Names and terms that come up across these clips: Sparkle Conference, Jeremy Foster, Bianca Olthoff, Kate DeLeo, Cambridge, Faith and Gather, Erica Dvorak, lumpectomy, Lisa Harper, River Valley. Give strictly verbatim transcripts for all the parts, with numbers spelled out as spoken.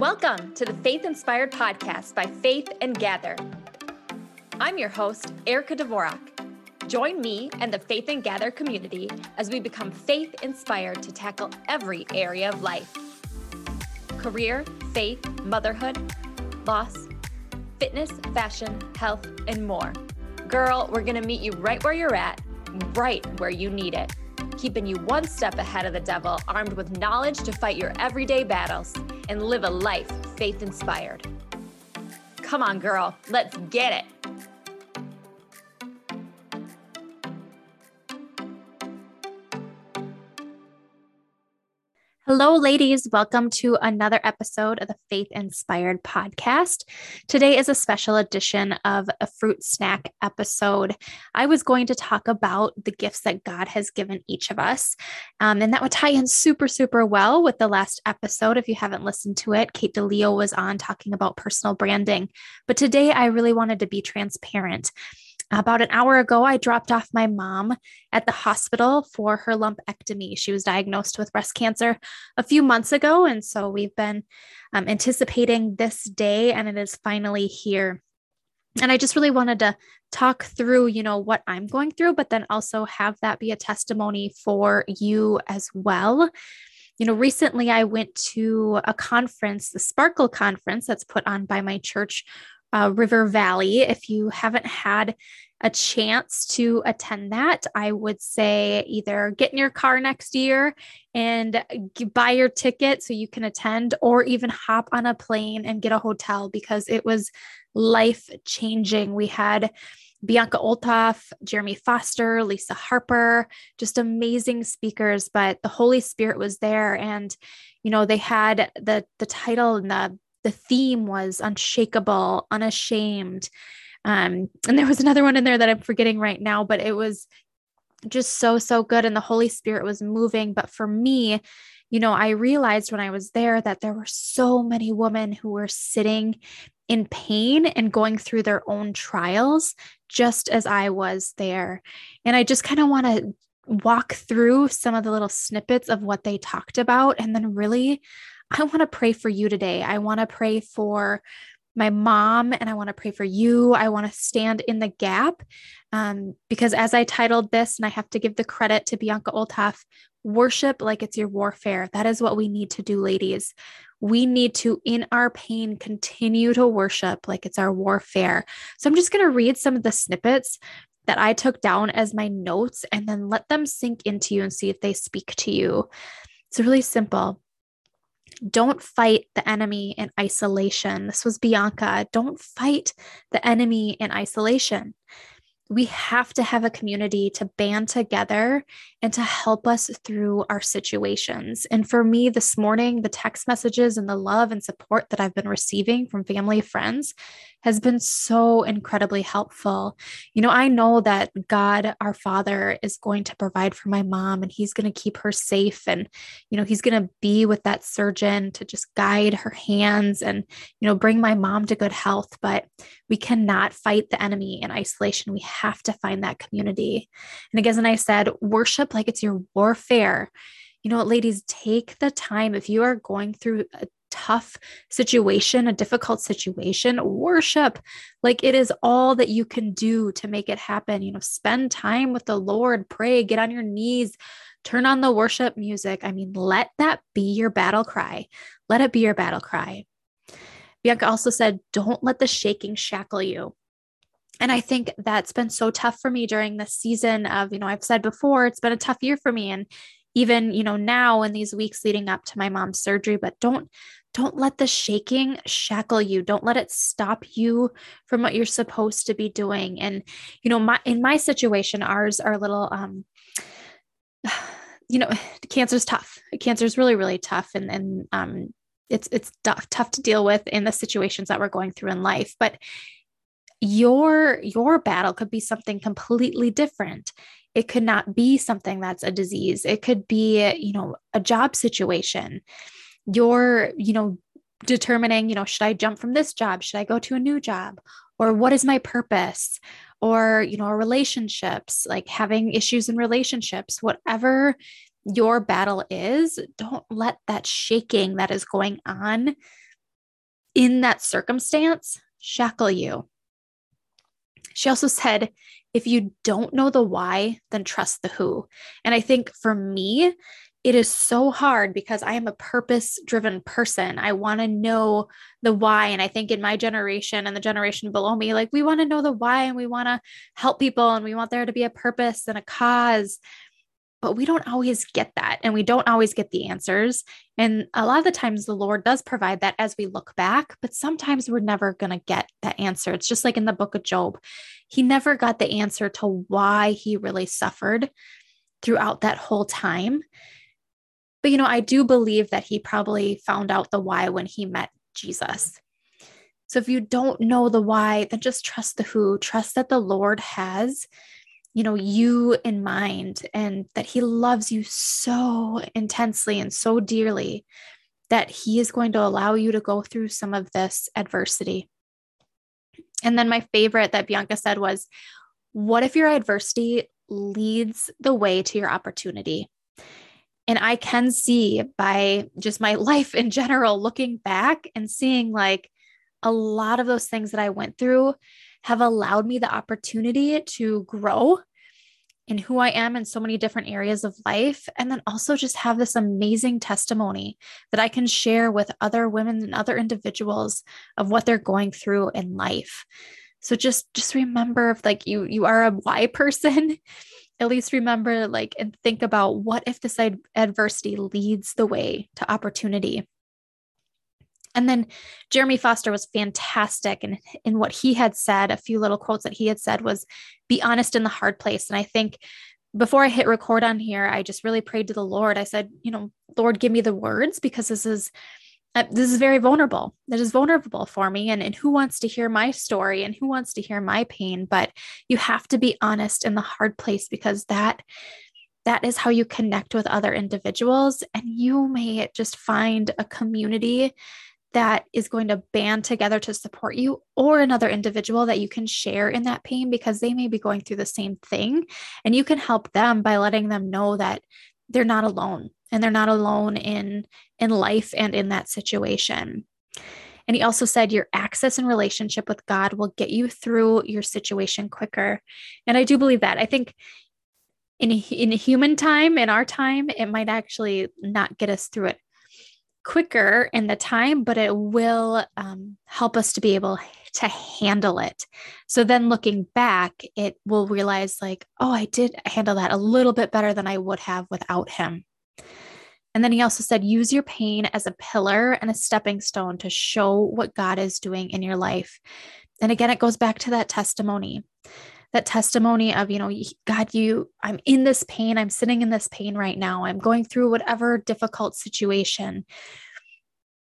Welcome to the Faith Inspired Podcast by Faith and Gather. I'm your host, Erica Dvorak. Join me and the Faith and Gather community as we become faith inspired to tackle every area of life. Career, faith, motherhood, loss, fitness, fashion, health, and more. Girl, we're gonna meet you right where you're at, right where you need it, keeping you one step ahead of the devil, armed with knowledge to fight your everyday battles and live a life faith-inspired. Come on, girl, let's get it. Hello, ladies. Welcome to another episode of the Faith Inspired Podcast. Today is a special edition of a fruit snack episode. I was going to talk about the gifts that God has given each of us. Um, and that would tie in super, super well with the last episode. If you haven't listened to it, Kate DeLeo was on talking about personal branding. But today I really wanted to be transparent. About an hour ago, I dropped off my mom at the hospital for her lumpectomy. She was diagnosed with breast cancer a few months ago, and so we've been um, anticipating this day, and it is finally here. And I just really wanted to talk through, you know, what I'm going through, but then also have that be a testimony for you as well. You know, recently I went to a conference, the Sparkle Conference, that's put on by my church, Uh, River Valley. If you haven't had a chance to attend that, I would say either get in your car next year and buy your ticket so you can attend, or even hop on a plane and get a hotel, because it was life-changing. We had Bianca Olthoff, Jeremy Foster, Lisa Harper, just amazing speakers, but the Holy Spirit was there. And, you know, they had the, the title and the The theme was unshakable, unashamed. Um, and there was another one in there that I'm forgetting right now, but it was just so, so good. And the Holy Spirit was moving. But for me, you know, I realized when I was there that there were so many women who were sitting in pain and going through their own trials, just as I was there. And I just kind of want to walk through some of the little snippets of what they talked about. And then really, I want to pray for you today. I want to pray for my mom, and I want to pray for you. I want to stand in the gap um, because, as I titled this, and I have to give the credit to Bianca Olthoff, worship like it's your warfare. That is what we need to do, ladies. We need to, in our pain, continue to worship like it's our warfare. So I'm just going to read some of the snippets that I took down as my notes, and then let them sink into you and see if they speak to you. It's really simple. Don't fight the enemy in isolation. This was Bianca. Don't fight the enemy in isolation. We have to have a community to band together and to help us through our situations. And for me this morning, the text messages and the love and support that I've been receiving from family and friends has been so incredibly helpful. You know, I know that God, our Father, is going to provide for my mom, and he's going to keep her safe. And, you know, he's going to be with that surgeon to just guide her hands and, you know, bring my mom to good health. But we cannot fight the enemy in isolation. We have to find that community. And again, I said, worship like it's your warfare. You know what, ladies, take the time. If you are going through a tough situation, a difficult situation, worship like it is all that you can do to make it happen. You know, spend time with the Lord, pray, get on your knees, turn on the worship music. I mean, let that be your battle cry. Let it be your battle cry. Bianca also said, don't let the shaking shackle you. And I think that's been so tough for me during this season of, you know, I've said before, it's been a tough year for me. And even, you know, now in these weeks leading up to my mom's surgery, but don't, don't let the shaking shackle you. Don't let it stop you from what you're supposed to be doing. And, you know, my, in my situation, ours are little, um, you know, cancer's tough. Cancer's really, really tough. And, and, um, it's, it's tough, tough to deal with in the situations that we're going through in life, but Your, your battle could be something completely different. It could not be something that's a disease. It could be, you know, a job situation. You're, you know, determining, you know, should I jump from this job? Should I go to a new job? Or what is my purpose? Or, you know, relationships, like having issues in relationships, whatever your battle is, don't let that shaking that is going on in that circumstance shackle you. She also said, if you don't know the why, then trust the who. And I think for me, it is so hard because I am a purpose-driven person. I want to know the why. And I think in my generation and the generation below me, like we want to know the why and we want to help people and we want there to be a purpose and a cause, but we don't always get that. And we don't always get the answers. And a lot of the times the Lord does provide that as we look back, but sometimes we're never going to get that answer. It's just like in the book of Job, he never got the answer to why he really suffered throughout that whole time. But, you know, I do believe that he probably found out the why when he met Jesus. So if you don't know the why, then just trust the who, trust that the Lord has, you know, you in mind and that he loves you so intensely and so dearly that he is going to allow you to go through some of this adversity. And then my favorite that Bianca said was, what if your adversity leads the way to your opportunity? And I can see by just my life in general, looking back and seeing like a lot of those things that I went through have allowed me the opportunity to grow in who I am in so many different areas of life. And then also just have this amazing testimony that I can share with other women and other individuals of what they're going through in life. So just, just remember if like you, you are a why person, at least remember like, and think about what if this adversity leads the way to opportunity. And then Jeremy Foster was fantastic. And in, in what he had said, a few little quotes that he had said was, be honest in the hard place. And I think before I hit record on here, I just really prayed to the Lord. I said, you know, Lord, give me the words because this is, uh, this is very vulnerable. That is vulnerable for me. And, and who wants to hear my story and who wants to hear my pain, but you have to be honest in the hard place because that That is how you connect with other individuals. And you may just find a community that is going to band together to support you or another individual that you can share in that pain because they may be going through the same thing and you can help them by letting them know that they're not alone and they're not alone in, in life and in that situation. And he also said your access and relationship with God will get you through your situation quicker. And I do believe that. I think in, in human time, in our time, it might actually not get us through it quicker in the time, but it will um, help us to be able to handle it. So then looking back, it will realize like, oh, I did handle that a little bit better than I would have without him. And then he also said, use your pain as a pillar and a stepping stone to show what God is doing in your life. And again, it goes back to that testimony, that testimony of, you know, God, you, I'm in this pain. I'm sitting in this pain right now. I'm going through whatever difficult situation,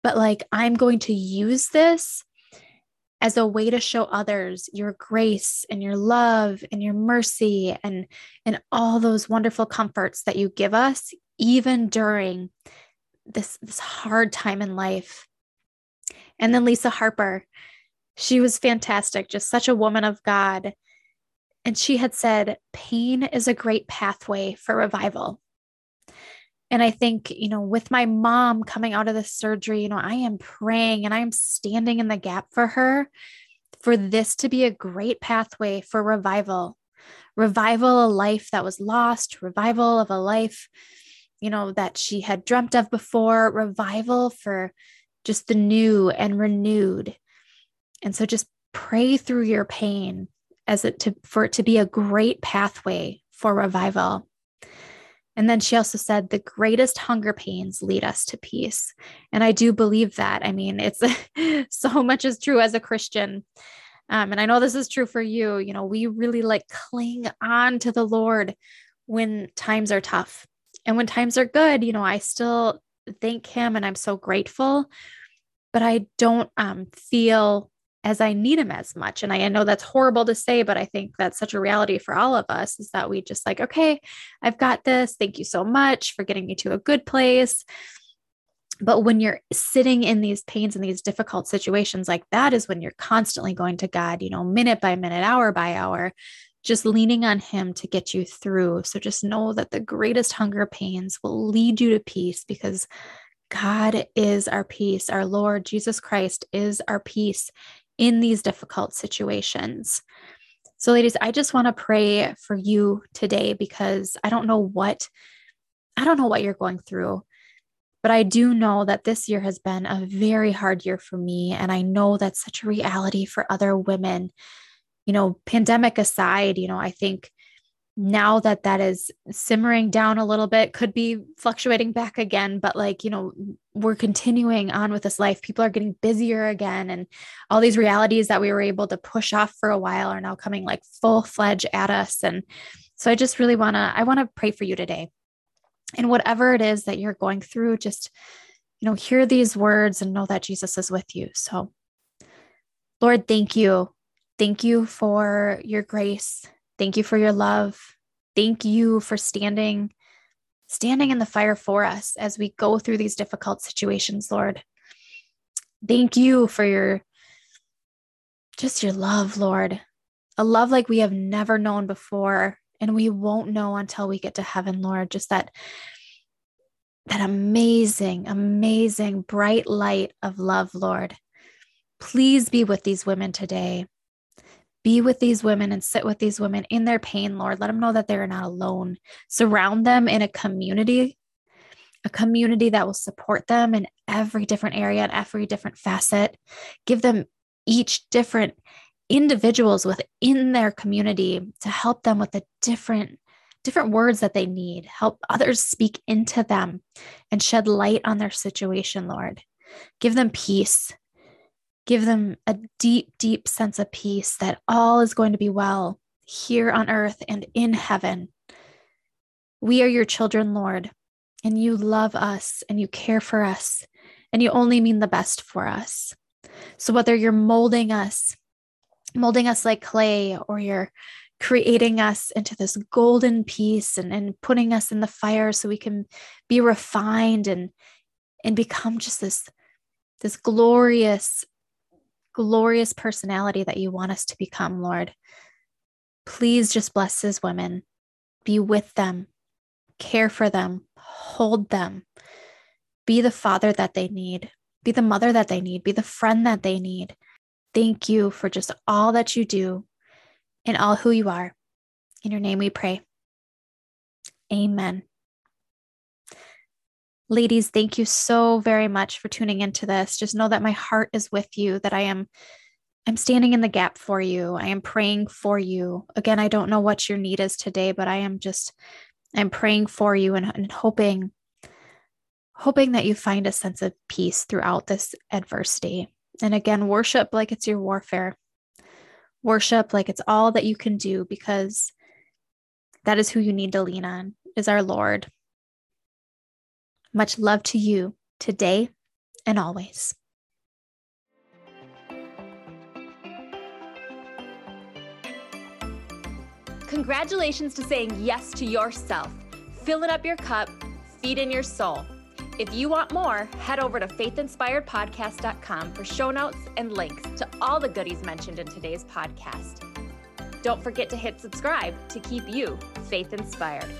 but like, I'm going to use this as a way to show others your grace and your love and your mercy and, and all those wonderful comforts that you give us, even during this, this hard time in life. And then Lisa Harper, she was fantastic. Just such a woman of God. And she had said, pain is a great pathway for revival. And I think, you know, with my mom coming out of the surgery, you know, I am praying and I am standing in the gap for her, for this to be a great pathway for revival, revival, a life that was lost, revival of a life, you know, that she had dreamt of before, revival for just the new and renewed. And so just pray through your pain as it to, for it to be a great pathway for revival. And then she also said, the greatest hunger pains lead us to peace. And I do believe that. I mean, it's so much is true as a Christian. Um, and I know this is true for you. You know, we really like cling on to the Lord when times are tough and when times are good, you know, I still thank him and I'm so grateful, but I don't um, feel as I need him as much. And I, I know that's horrible to say, but I think that's such a reality for all of us is that we just like, okay, I've got this. Thank you so much for getting me to a good place. But when you're sitting in these pains and these difficult situations, like that is when you're constantly going to God, you know, minute by minute, hour by hour, just leaning on him to get you through. So just know that the greatest hunger pains will lead you to peace because God is our peace. Our Lord Jesus Christ is our peace in these difficult situations. So ladies, I just want to pray for you today, because I don't know what, I don't know what you're going through, but I do know that this year has been a very hard year for me. And I know that's such a reality for other women, you know, pandemic aside. You know, I think now that that is simmering down a little bit, could be fluctuating back again, but like, you know, we're continuing on with this life. People are getting busier again. And all these realities that we were able to push off for a while are now coming like full-fledged at us. And so I just really want to, I want to pray for you today. And whatever it is that you're going through, just, you know, hear these words and know that Jesus is with you. So Lord, thank you. Thank you for your grace. Thank you for your love. Thank you for standing, standing in the fire for us as we go through these difficult situations, Lord. Thank you for your, just your love, Lord, a love like we have never known before. And we won't know until we get to heaven, Lord, just that, that amazing, amazing bright light of love, Lord. Please be with these women today. Be with these women and sit with these women in their pain, Lord. Let them know that they are not alone. Surround them in a community, a community that will support them in every different area and every different facet. Give them each different individuals within their community to help them with the different, different words that they need. Help others speak into them and shed light on their situation, Lord. Give them peace. Give them a deep, deep sense of peace that all is going to be well here on earth and in heaven. We are your children, Lord, and you love us and you care for us and you only mean the best for us. So whether you're molding us, molding us like clay, or you're creating us into this golden piece and, and putting us in the fire so we can be refined and, and become just this, this glorious, glorious personality that you want us to become, Lord. Please just bless these women, be with them, care for them, hold them, be the father that they need, be the mother that they need, be the friend that they need. Thank you for just all that you do and all who you are. In your name we pray. Amen. Ladies, thank you so very much for tuning into this. Just know that my heart is with you, that I am I'm standing in the gap for you. I am praying for you. Again, I don't know what your need is today, but I am just, I'm praying for you and, and hoping, hoping that you find a sense of peace throughout this adversity. And again, worship like it's your warfare. Worship like it's all that you can do, because that is who you need to lean on, is our Lord. Much love to you today and always. Congratulations to saying yes to yourself, filling up your cup, feeding your soul. If you want more, head over to faith inspired podcast dot com for show notes and links to all the goodies mentioned in today's podcast. Don't forget to hit subscribe to keep you faith inspired.